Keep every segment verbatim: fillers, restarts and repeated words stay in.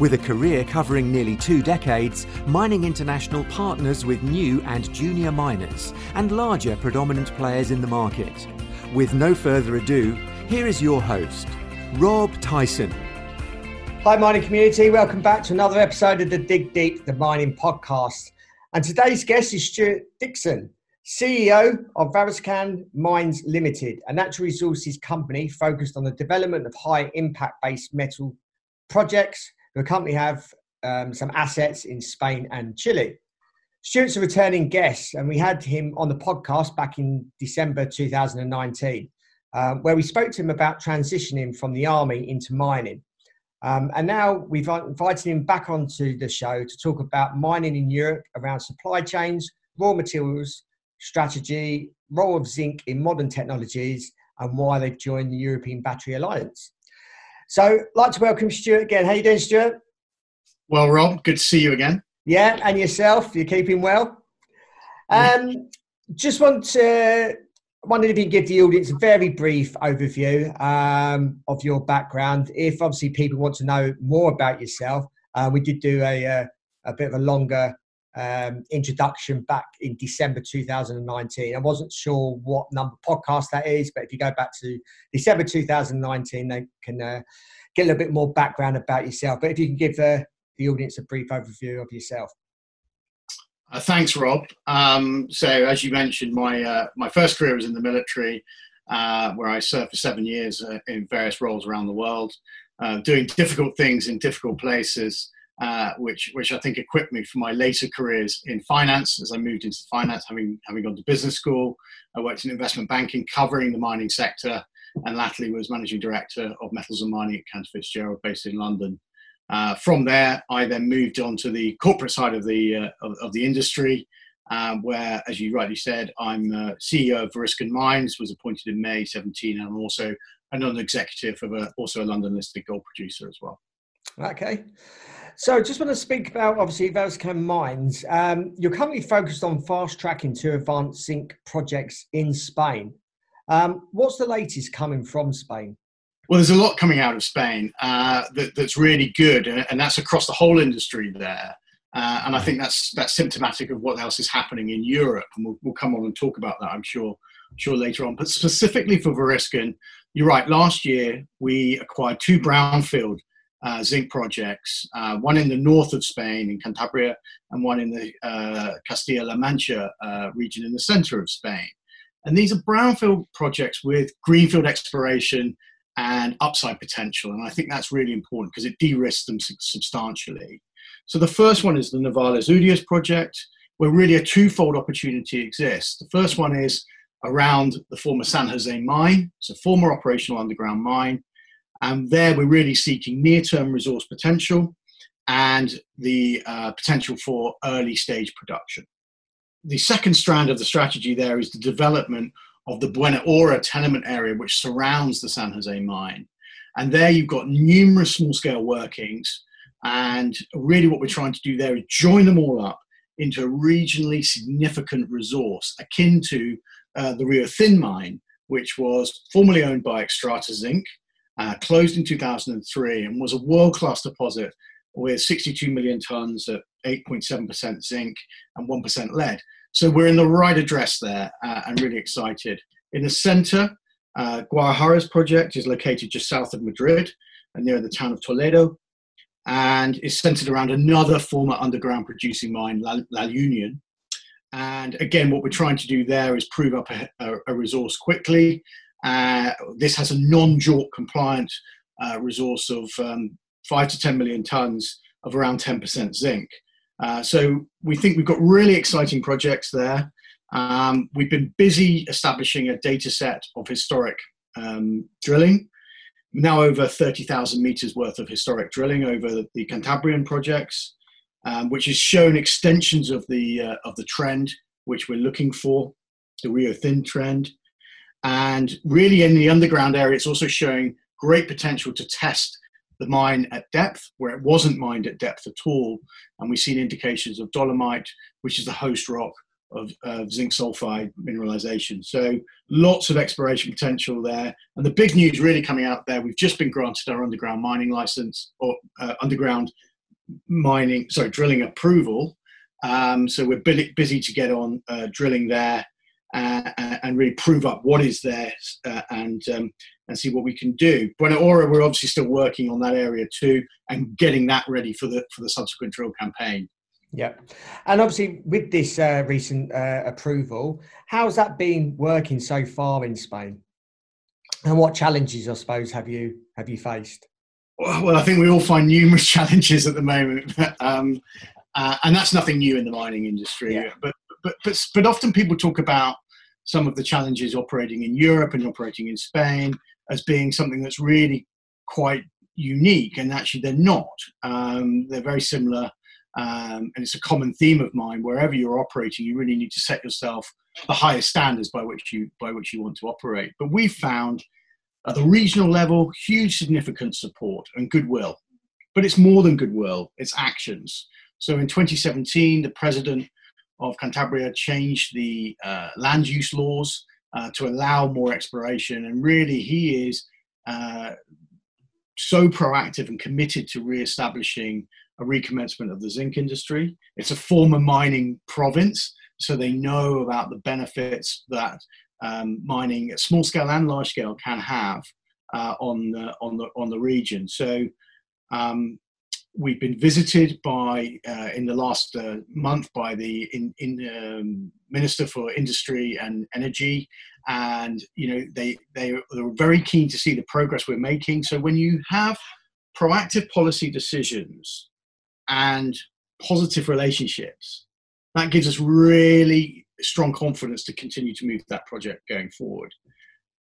With a career covering nearly two decades, Mining International partners with new and junior miners and larger predominant players in the market. With no further ado, here is your host, Rob Tyson. Hi mining community, welcome back to another episode of the Dig Deep, the mining podcast. And today's guest is Stuart Dixon, C E O of Variscan Mines Limited, a natural resources company focused on the development of high impact-based metal projects. The company have um, some assets in Spain and Chile. Stuart's a returning guest, and we had him on the podcast back in December two thousand nineteen, uh, where we spoke to him about transitioning from the army into mining. Um, and now we've invited him back onto the show to talk about mining in Europe around supply chains, raw materials, strategy, role of zinc in modern technologies, and why they've joined the European Battery Alliance. So I'd like to welcome Stuart again. How you doing, Stuart? Well, Rob, good to see you again. Yeah, and yourself, you're keeping well. Um, just want to, wondered if you could give the audience a very brief overview um, of your background. If obviously people want to know more about yourself, uh, we did do a, a, a bit of a longer um, introduction back in December two thousand nineteen. I wasn't sure what number podcast that is, but if you go back to December two thousand nineteen, they can uh, get a little bit more background about yourself. But if you can give the, the audience a brief overview of yourself. Uh, thanks, Rob. Um, so as you mentioned, my uh, my first career was in the military, uh, where I served for seven years uh, in various roles around the world, uh, doing difficult things in difficult places. Uh, which which I think equipped me for my later careers in finance. As I moved into finance, having having gone to business school, I worked in investment banking, covering the mining sector, and latterly was managing director of metals and mining at Cantor Fitzgerald, based in London. Uh, from there, I then moved on to the corporate side of the uh, of, of the industry, uh, where, as you rightly said, I'm uh, C E O of Variscan Mines, was appointed in May seventeen, and I'm also a non-executive of a, also a London-listed gold producer as well. Okay. So just want to speak about, obviously, Variscan Mines. Um, you're currently focused on fast-tracking two advanced zinc projects in Spain. Um, what's the latest coming from Spain? Well, there's a lot coming out of Spain uh, that, that's really good, and that's across the whole industry there. Uh, and I think that's that's symptomatic of what else is happening in Europe, and we'll, we'll come on and talk about that, I'm sure, I'm sure later on. But specifically for Variscan, you're right, last year we acquired two brownfield Uh, zinc projects, uh, one in the north of Spain in Cantabria and one in the uh, Castilla-La Mancha uh, region in the center of Spain. And these are brownfield projects with greenfield exploration and upside potential. And I think that's really important because it de-risks them substantially. So the first one is the Navales Udias project, where really a twofold opportunity exists. The first one is around the former San Jose mine. It's a former operational underground mine. And there we're really seeking near-term resource potential and the uh, potential for early-stage production. The second strand of the strategy there is the development of the Buenavra tenement area, which surrounds the San Jose mine. And there you've got numerous small-scale workings. And really what we're trying to do there is join them all up into a regionally significant resource akin to uh, the Rio Tinto mine, which was formerly owned by Xstrata Zinc. Uh, closed in two thousand three and was a world-class deposit with sixty-two million tons at eight point seven percent zinc and one percent lead. So we're in the right address there uh, and really excited. In the center, uh, Guajara's project is located just south of Madrid and near the town of Toledo, and is centered around another former underground producing mine, La, La Union. And again, what we're trying to do there is prove up a, a, a resource quickly. Uh, this has a non-JORC compliant uh, resource of um, five to ten million tons of around ten percent zinc. Uh, so we think we've got really exciting projects there. Um, we've been busy establishing a data set of historic um, drilling, now over thirty thousand meters worth of historic drilling over the Cantabrian projects, um, which has shown extensions of the, uh, of the trend, which we're looking for, the Reocín trend. And really in the underground area, it's also showing great potential to test the mine at depth, where it wasn't mined at depth at all. And we've seen indications of dolomite, which is the host rock of uh, zinc sulfide mineralization. So lots of exploration potential there. And the big news really coming out there, we've just been granted our underground mining license, or uh, underground mining, sorry, drilling approval. Um, so we're busy to get on uh, drilling there uh, and really prove up what is there uh, and, um, and see what we can do. Buenavra, we're obviously still working on that area too and getting that ready for the, for the subsequent drill campaign. Yeah, and obviously with this uh, recent uh, approval, how's that been working so far in Spain? And what challenges, I suppose, have you have you faced? Well, I think we all find numerous challenges at the moment, um, uh, and that's nothing new in the mining industry. Yeah. But, but but but often people talk about some of the challenges operating in Europe and operating in Spain as being something that's really quite unique, and actually they're not. Um, they're very similar. Um, and it's a common theme of mine. Wherever you're operating, you really need to set yourself the highest standards by which you by which you want to operate. But we've found at the regional level huge significant support and goodwill. But it's more than goodwill; it's actions. So in twenty seventeen, the president of Cantabria changed the uh, land use laws uh, to allow more exploration, and really he is uh, so proactive and committed to re-establishing a recommencement of the zinc industry. It's a former mining province, so they know about the benefits that um, mining at small scale and large scale can have uh, on the on the on the region. So um, we've been visited by uh, in the last uh, month by the in, in um, Minister for Industry and Energy, and you know they they were very keen to see the progress we're making. So when you have proactive policy decisions and positive relationships, that gives us really strong confidence to continue to move that project going forward.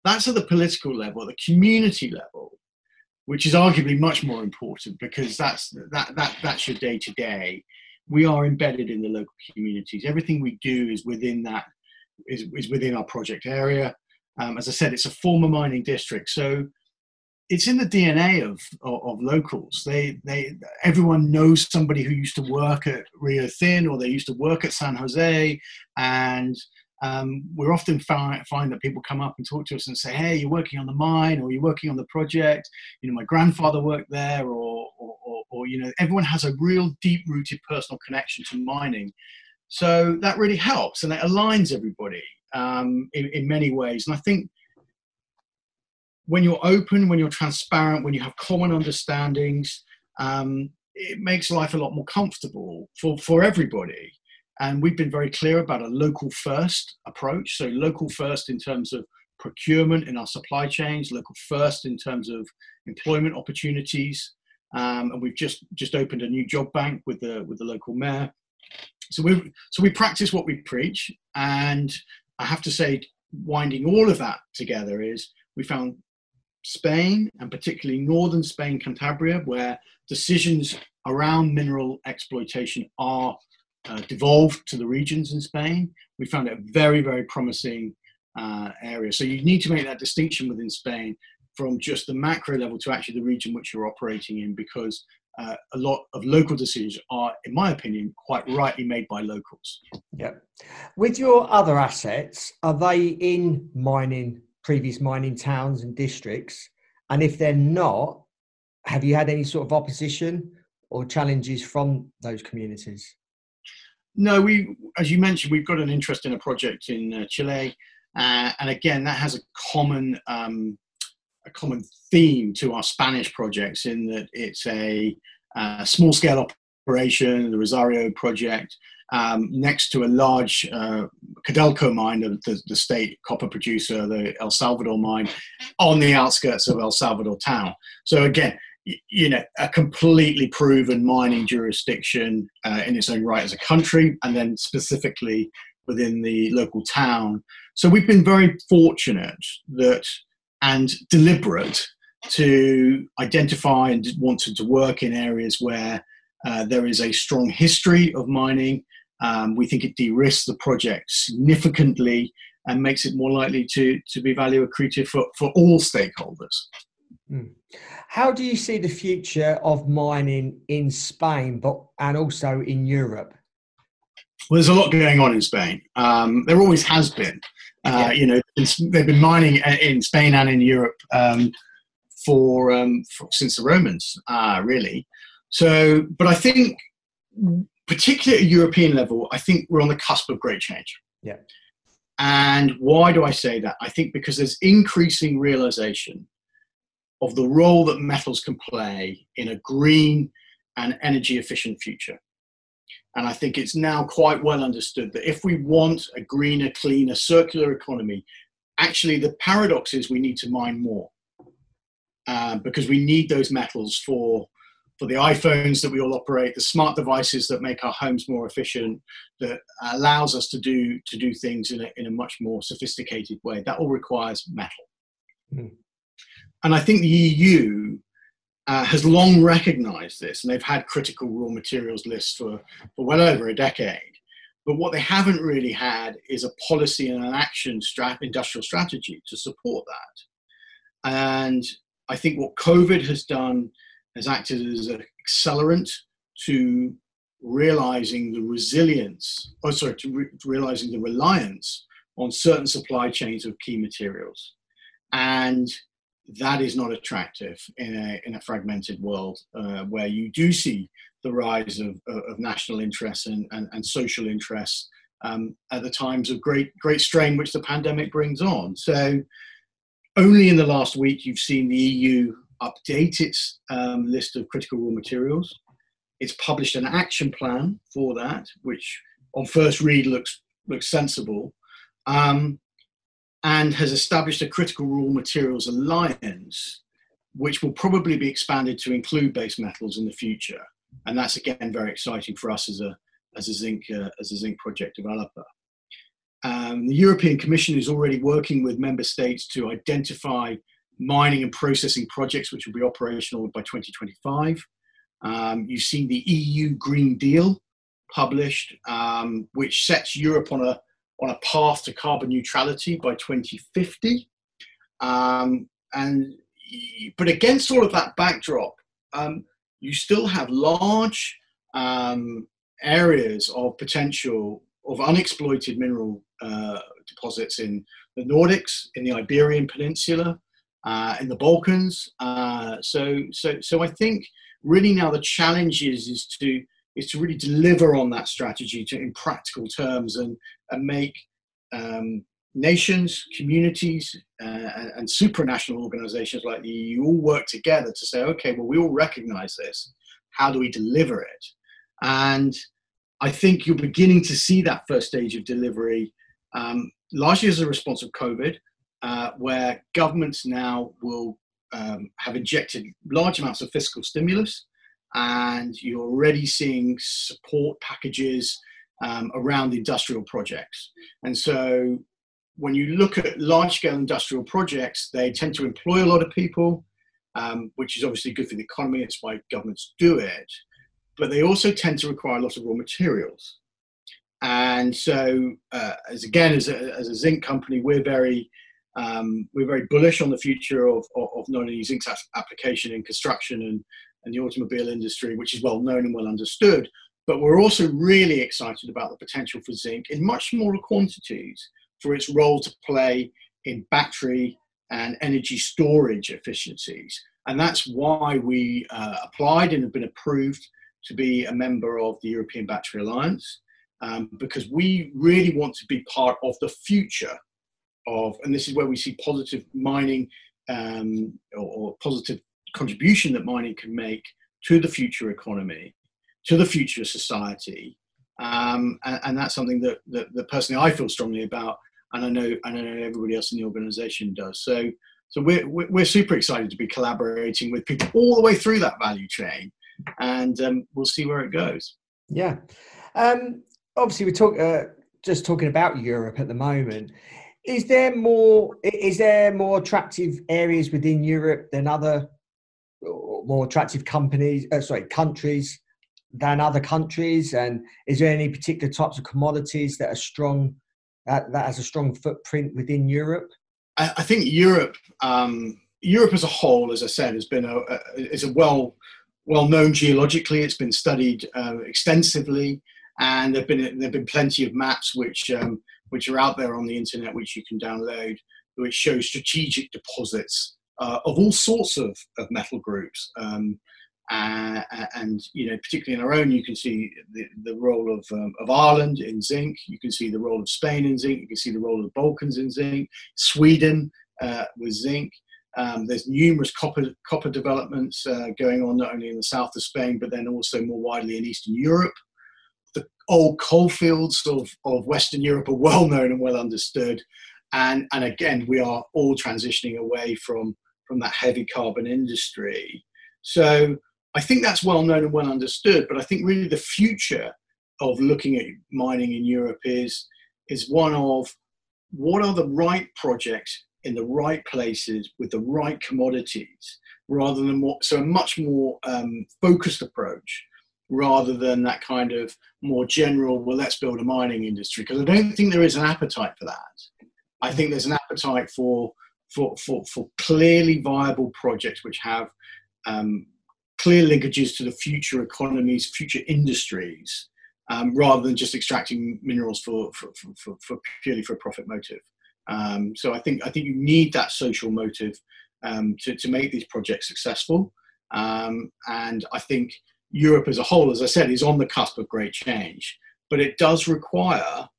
That's at the political level, the community level, which is arguably much more important because that's, that, that, that's your day-to-day. We are embedded in the local communities. Everything we do is within that, is, is within our project area. Um, as I said, it's a former mining district, so it's in the D N A of, of, of locals. They, they, everyone knows somebody who used to work at Reocín or they used to work at San Jose. And um, we're often find, find that people come up and talk to us and say, hey, you're working on the mine or you're working on the project. You know, my grandfather worked there or, or, or, or you know, everyone has a real deep rooted personal connection to mining. So that really helps and it aligns everybody um, in, in many ways. And I think, when you're open, when you're transparent, when you have common understandings, um, it makes life a lot more comfortable for, for everybody. And we've been very clear about a local first approach. So local first in terms of procurement in our supply chains, local first in terms of employment opportunities. Um, and we've just, just opened a new job bank with the, with the local mayor. So we, so we practice what we preach. And I have to say, winding all of that together is we found Spain, and particularly northern Spain, Cantabria, where decisions around mineral exploitation are uh, devolved to the regions in Spain. We found it a very, very promising uh, area. So you need to make that distinction within Spain from just the macro level to actually the region which you're operating in, because uh, a lot of local decisions are, in my opinion, quite rightly made by locals. Yep. With your other assets, are they in mining, previous mining towns and districts? And if they're not, have you had any sort of opposition or challenges from those communities? No, we, as you mentioned, we've got an interest in a project in uh, Chile. Uh, and again, that has a common, um, a common theme to our Spanish projects in that it's a uh, small scale operation, the Rosario project, Um, next to a large uh, Codelco mine, the, the state copper producer, the El Salvador mine, on the outskirts of El Salvador town. So again, y- you know, a completely proven mining jurisdiction uh, in its own right as a country, and then specifically within the local town. So we've been very fortunate that, and deliberate, to identify and wanted to work in areas where uh, there is a strong history of mining. Um, we think it de-risks the project significantly and makes it more likely to, to be value accretive for, for all stakeholders. Mm. How do you see the future of mining in Spain, but and also in Europe? Well, there's a lot going on in Spain. Um, there always has been. Uh, yeah. You know, they've been mining in Spain and in Europe um, for, um, for since the Romans, uh, really. So, but I think, particularly at a European level, I think we're on the cusp of great change. Yeah. And why do I say that? I think because there's increasing realization of the role that metals can play in a green and energy efficient future. And I think it's now quite well understood that if we want a greener, cleaner, circular economy, actually the paradox is we need to mine more uh, because we need those metals for, for the iPhones that we all operate, the smart devices that make our homes more efficient, that allows us to do, to do things in a, in a much more sophisticated way. That all requires metal. Mm. And I think the E U uh, has long recognised this, and they've had critical raw materials lists for, for well over a decade. But what they haven't really had is a policy and an action strat, industrial strategy to support that. And I think what COVID has done has acted as an accelerant to realising the resilience, oh sorry, to re- realising the reliance on certain supply chains of key materials. And that is not attractive in a, in a fragmented world uh, where you do see the rise of, of national interests and, and, and social interests um, at the times of great, great strain which the pandemic brings on. So only in the last week you've seen the E U update its um, list of critical raw materials. It's published an action plan for that, which on first read looks, looks sensible. Um, and has established a critical raw materials alliance, which will probably be expanded to include base metals in the future. And that's, again, very exciting for us as a, as a, zinc, uh, as a zinc project developer. Um, the European Commission is already working with member states to identify mining and processing projects which will be operational by twenty twenty-five. Um, you've seen the E U Green Deal published, um, which sets Europe on a on a path to carbon neutrality by twenty fifty. Um, and, but against all of that backdrop, um, you still have large um, areas of potential of unexploited mineral uh, deposits in the Nordics, in the Iberian Peninsula, uh, in the Balkans. Uh, so, so, so I think really now the challenge is, is to is to really deliver on that strategy to, in practical terms and, and make um, nations, communities, uh, and, and supranational organizations like the E U all work together to say, okay, well, we all recognize this. How do we deliver it? And I think you're beginning to see that first stage of delivery, um, largely as a response of COVID, uh, where governments now will um, have injected large amounts of fiscal stimulus. And you're already seeing support packages um, around industrial projects. And so when you look at large-scale industrial projects, they tend to employ a lot of people, um, which is obviously good for the economy. It's why governments do it. But they also tend to require a lot of raw materials. And so, uh, as again, as a, as a zinc company, we're very um, we're very bullish on the future of, of, of not only zinc's application in construction and and the automobile industry, which is well known and well understood, but we're also really excited about the potential for zinc in much smaller quantities for its role to play in battery and energy storage efficiencies. And that's why we uh, applied and have been approved to be a member of the European Battery Alliance, um, because we really want to be part of the future of, and this is where we see positive mining um, or, or positive contribution that mining can make to the future economy, to the future society, um, and, and that's something that, that, that personally I feel strongly about, and I know and I know everybody else in the organisation does. So, so we're we're super excited to be collaborating with people all the way through that value chain, and um, we'll see where it goes. Yeah, um, obviously we're talk, uh, just talking about Europe at the moment. Is there more? Is there more attractive areas within Europe than other? more attractive companies, uh, sorry, countries than other countries? And is there any particular types of commodities that are strong that, that has a strong footprint within Europe? I, I think Europe, um, Europe as a whole, as I said, has been a, a is a well well known geologically. It's been studied uh, extensively, and there've been there've been plenty of maps which um, which are out there on the internet, which you can download, which show strategic deposits uh, of all sorts of, of metal groups. Um, Uh, and, you know, particularly in our own, you can see the, the role of, um, of Ireland in zinc. You can see the role of Spain in zinc. You can see the role of the Balkans in zinc. Sweden uh, with zinc. Um, there's numerous copper, copper developments uh, going on, not only in the south of Spain, but then also more widely in Eastern Europe. The old coalfields of, of Western Europe are well known and well understood. And, and again, we are all transitioning away from, from that heavy carbon industry. So I think that's well known and well understood, but I think really the future of looking at mining in Europe is, is one of what are the right projects in the right places with the right commodities, rather than what, so a much more um, focused approach rather than that kind of more general, well, let's build a mining industry, because I don't think there is an appetite for that. I think there's an appetite for, for, for, for clearly viable projects which have um, clear linkages to the future economies, future industries, um, rather than just extracting minerals for, for, for, for, for purely for a profit motive. Um, so I think I think you need that social motive um, to, to make these projects successful. Um, and I think Europe as a whole, as I said, is on the cusp of great change. But it does require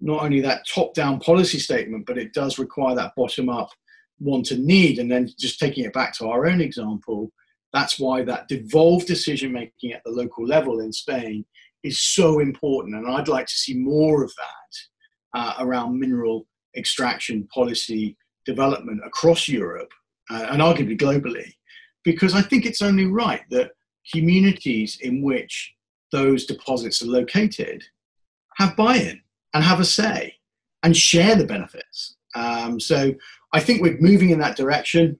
not only that top-down policy statement, but it does require that bottom-up want and need. And then just taking it back to our own example, that's why that devolved decision-making at the local level in Spain is so important. And I'd like to see more of that uh, around mineral extraction policy development across Europe uh, and arguably globally, because I think it's only right that communities in which those deposits are located have buy-in and have a say and share the benefits. Um, so I think we're moving in that direction.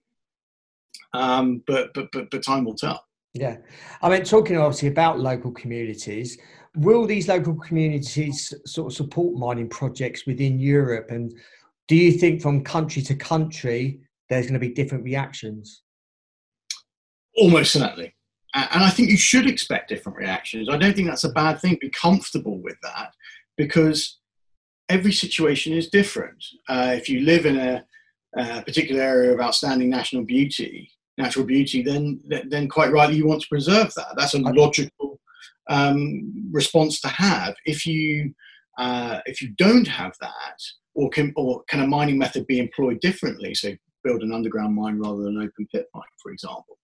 Um, but, but, but, but time will tell. Yeah. I mean, talking obviously about local communities, will these local communities sort of support mining projects within Europe? And do you think from country to country, there's going to be different reactions? Almost certainly. And I think you should expect different reactions. I don't think that's a bad thing. Be comfortable with that, because every situation is different. Uh, if you live in a uh, particular area of outstanding national beauty, natural beauty, then then quite rightly you want to preserve that. That's a logical um, response to have. If you uh, if you don't have that, or can or can a mining method be employed differently? So build an underground mine rather than an open pit mine, for example.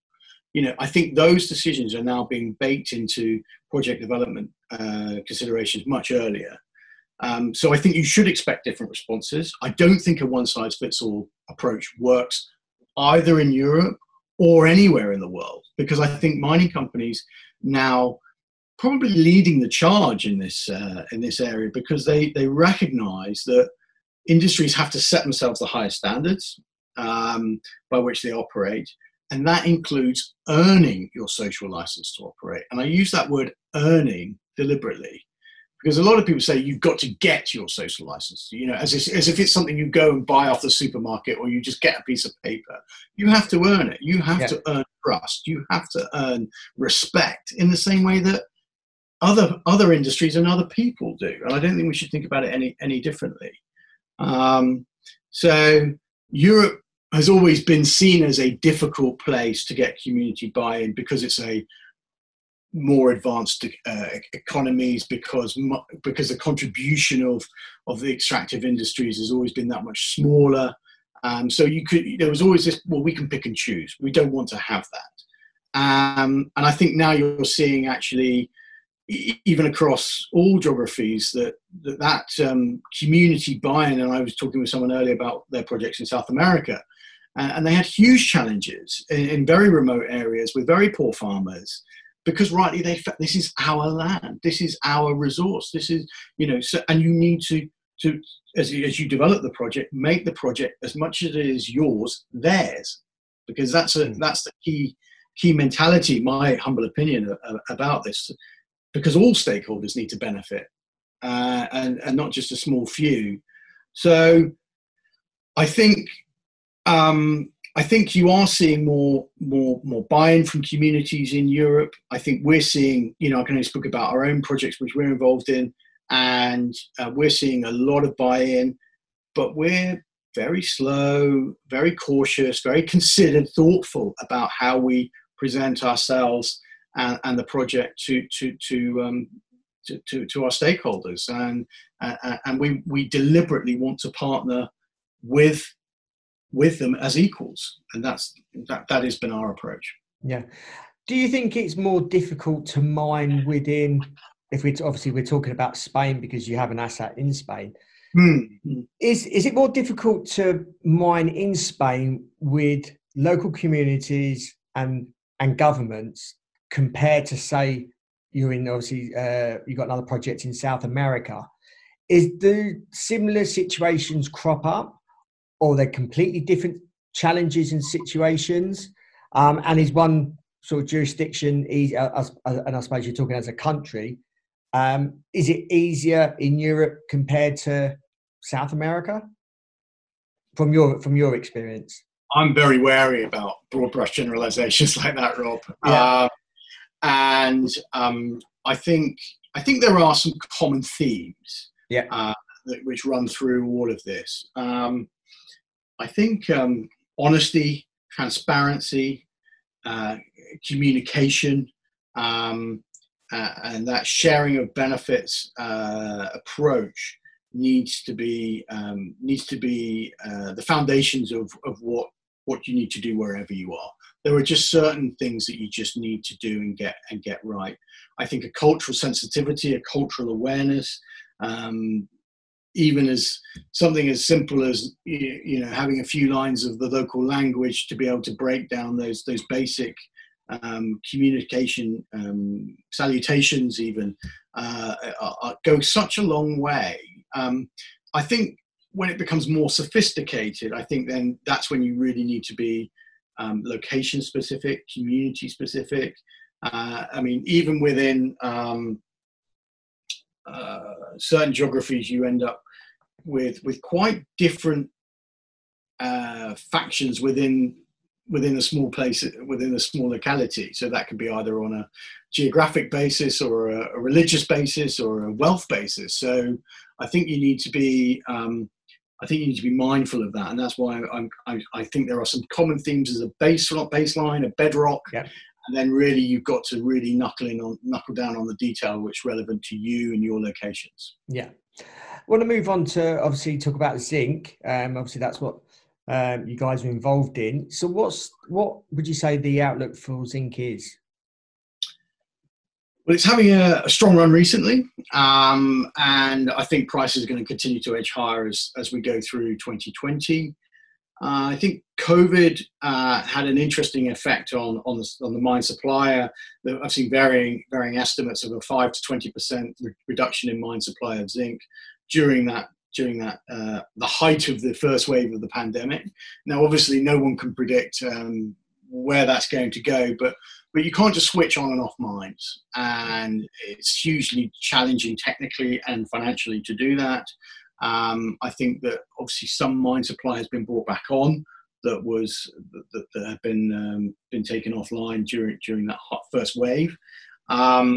You know, I think those decisions are now being baked into project development uh, considerations much earlier. Um, so I think you should expect different responses. I don't think a one-size-fits-all approach works either in Europe or anywhere in the world, because I think mining companies now probably leading the charge in this uh, in this area, because they they recognise that industries have to set themselves the highest standards um, by which they operate, and that includes earning your social licence to operate. And I use that word earning deliberately, because a lot of people say you've got to get your social license, you know, as if, as if it's something you go and buy off the supermarket, or you just get a piece of paper. You have to earn it. You have yeah. to earn trust. You have to earn respect in the same way that other other industries and other people do. And I don't think we should think about it any any differently. Um, so Europe has always been seen as a difficult place to get community buy-in, because it's a more advanced uh, economies, because because the contribution of of the extractive industries has always been that much smaller. Um, so you could there was always this, well, we can pick and choose. We don't want to have that. Um, and I think now you're seeing actually e even across all geographies that that, that um, community buy-in. And I was talking with someone earlier about their projects in South America, uh, and they had huge challenges in, in very remote areas with very poor farmers. Because rightly, they felt this is our land, this is our resource, this is, you know, so, and you need to, to as, you, as you develop the project, make the project as much as it is yours, theirs, because that's, a, that's the key, key mentality, my humble opinion about this, because all stakeholders need to benefit, uh, and, and not just a small few. So I think um, I think you are seeing more more more buy-in from communities in Europe. I think we're seeing, you know, I can only speak about our own projects which we're involved in, and uh, we're seeing a lot of buy-in, but we're very slow, very cautious, very considered, thoughtful about how we present ourselves and, and the project to to to, um, to to to our stakeholders, and uh, and we we deliberately want to partner with with them as equals, and that's that that has been our approach. Yeah. Do you think it's more difficult to mine within? If we obviously we're talking about Spain because you have an asset in Spain. Mm. Is is it more difficult to mine in Spain with local communities and and governments compared to, say, you're in obviously uh, you've got another project in South America? Is do similar situations crop up, or they're completely different challenges and situations? Um, and is one sort of jurisdiction, and I suppose you're talking as a country, um, is it easier in Europe compared to South America? From your from your experience, I'm very wary about broad brush generalisations like that, Rob. Yeah. Uh, and um, I think I think there are some common themes, yeah, uh, that, which run through all of this. Um, I think um, honesty, transparency, uh, communication, um, uh, and that sharing of benefits uh, approach needs to be um, needs to be uh, the foundations of, of what what you need to do wherever you are. There are just certain things that you just need to do and get and get right. I think a cultural sensitivity, a cultural awareness, um, even as something as simple as you, you know having a few lines of the local language to be able to break down those those basic Um, communication, um, salutations even, uh, are, are, go such a long way. Um, I think when it becomes more sophisticated, I think then that's when you really need to be um, location specific, community specific. Uh, I mean, even within um, uh, certain geographies, you end up with with quite different uh, factions within within a small place, within a small locality. So that could be either on a geographic basis or a, a religious basis or a wealth basis. So I think you need to be, um, I think you need to be mindful of that. And that's why I'm, I, I think there are some common themes as a base, baseline, a bedrock. Yep. And then really you've got to really knuckle in on, knuckle down on the detail which is relevant to you and your locations. Yeah. I want to move on to obviously talk about zinc. Um, obviously that's what, Um, you guys are involved in. So what's what would you say the outlook for zinc is? Well, it's having a, a strong run recently, um, and I think prices are going to continue to edge higher as, as we go through twenty twenty. Uh, I think COVID uh, had an interesting effect on on the, on the mine supplier. I've seen varying varying estimates of a five to twenty percent re- reduction in mine supply of zinc during that. during that, uh, the height of the first wave of the pandemic. Now, obviously, no one can predict um, where that's going to go, but but you can't just switch on and off mines. And it's hugely challenging technically and financially to do that. Um, I think that, obviously, some mine supply has been brought back on that was that, that had been um, been taken offline during, during that hot first wave. Um,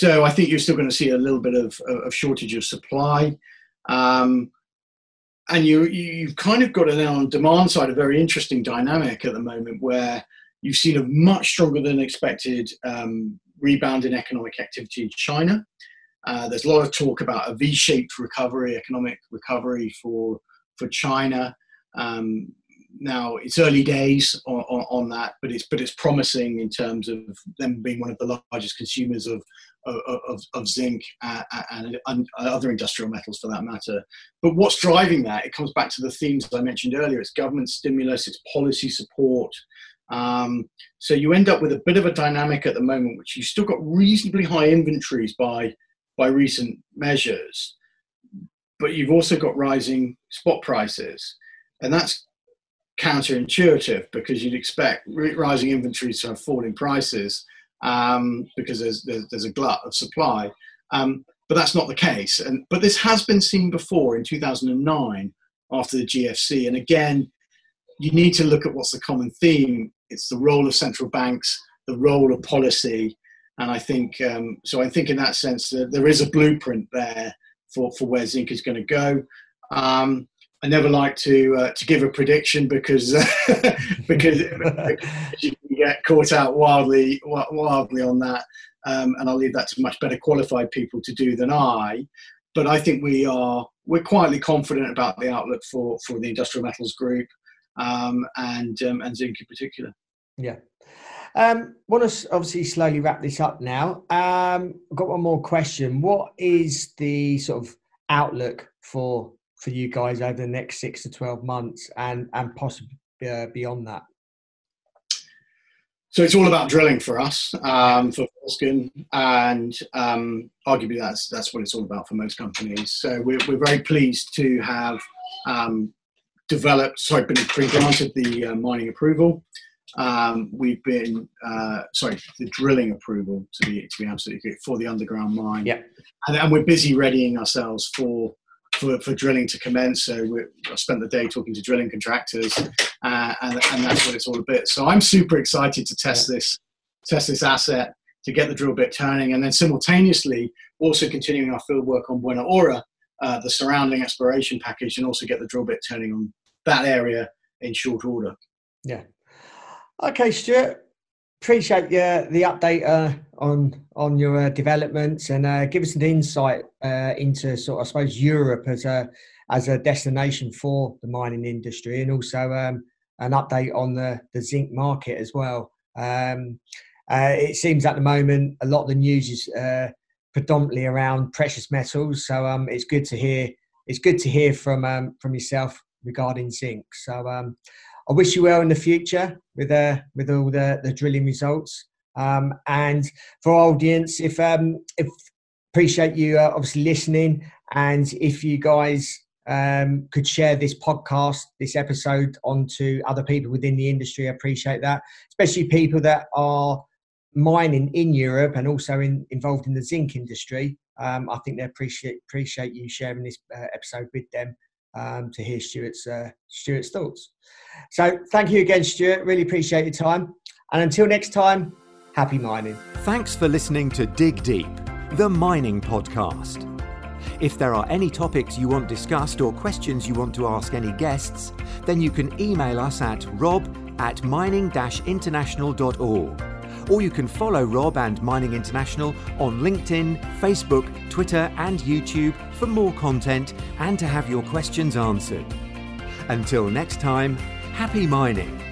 so I think you're still going to see a little bit of, of shortage of supply. Um, and you, you've kind of got an on demand side, a very interesting dynamic at the moment where you've seen a much stronger than expected um, rebound in economic activity in China. Uh, there's a lot of talk about a V-shaped recovery, economic recovery for for China. Um, now it's early days on, on, on that, but it's but it's promising in terms of them being one of the largest consumers of. Of, of zinc uh, and, and other industrial metals for that matter. But what's driving that? It comes back to the themes that I mentioned earlier. It's government stimulus, it's policy support. Um, so you end up with a bit of a dynamic at the moment, which you've still got reasonably high inventories by, by recent measures, but you've also got rising spot prices. And that's counterintuitive because you'd expect rising inventories to have falling prices. Um, because there's, there's there's a glut of supply, um, but that's not the case. And, but this has been seen before in two thousand nine after the G F C. And again, you need to look at what's the common theme. It's the role of central banks, the role of policy. And I think, um, so I think in that sense, uh, there is a blueprint there for, for where zinc is going to go. Um, I never like to uh, to give a prediction because because you can get caught out wildly wildly on that, um, and I'll leave that to much better qualified people to do than I. But I think we are we're quietly confident about the outlook for for the industrial metals group, um, and um, and zinc in particular. Yeah, um, want to obviously slowly wrap this up now. Um, I've got one more question. What is the sort of outlook for for you guys over the next six to twelve months and, and possibly uh, beyond that? So it's all about drilling for us, um, for Variscan, and um, arguably that's, that's what it's all about for most companies. So we're, we're very pleased to have um, developed, sorry, been granted the uh, mining approval. Um, we've been, uh, sorry, the drilling approval to be, to be absolutely good, for the underground mine. Yeah. And, and we're busy readying ourselves for For, for drilling to commence. So we, I spent the day talking to drilling contractors, uh, and, and that's what it's all about. So I'm super excited to test this, test this asset, to get the drill bit turning, and then simultaneously also continuing our field work on Buenavra, uh, the surrounding exploration package, and also get the drill bit turning on that area in short order. Yeah. Okay, Stuart. Appreciate uh, the update uh, on on your uh, developments, and uh, give us an insight uh, into sort of, I suppose, Europe as a as a destination for the mining industry, and also um, an update on the the zinc market as well. Um, uh, it seems at the moment a lot of the news is uh, predominantly around precious metals, so um, it's good to hear it's good to hear from um, from yourself regarding zinc. So. Um, I wish you well in the future with uh, with all the, the drilling results. Um, and for our audience, if um, if appreciate you uh, obviously listening, and if you guys um, could share this podcast, this episode, onto other people within the industry, I appreciate that, especially people that are mining in Europe and also in, involved in the zinc industry. Um, I think they appreciate appreciate you sharing this uh, episode with them. Um, to hear Stuart's uh, Stuart's thoughts. So thank you again, Stuart. Really appreciate your time. And until next time, happy mining. Thanks for listening to Dig Deep, the mining podcast. If there are any topics you want discussed or questions you want to ask any guests, then you can email us at rob at mining dash international dot org. Or you can follow Rob and Mining International on LinkedIn, Facebook, Twitter and YouTube for more content and to have your questions answered. Until next time, happy mining!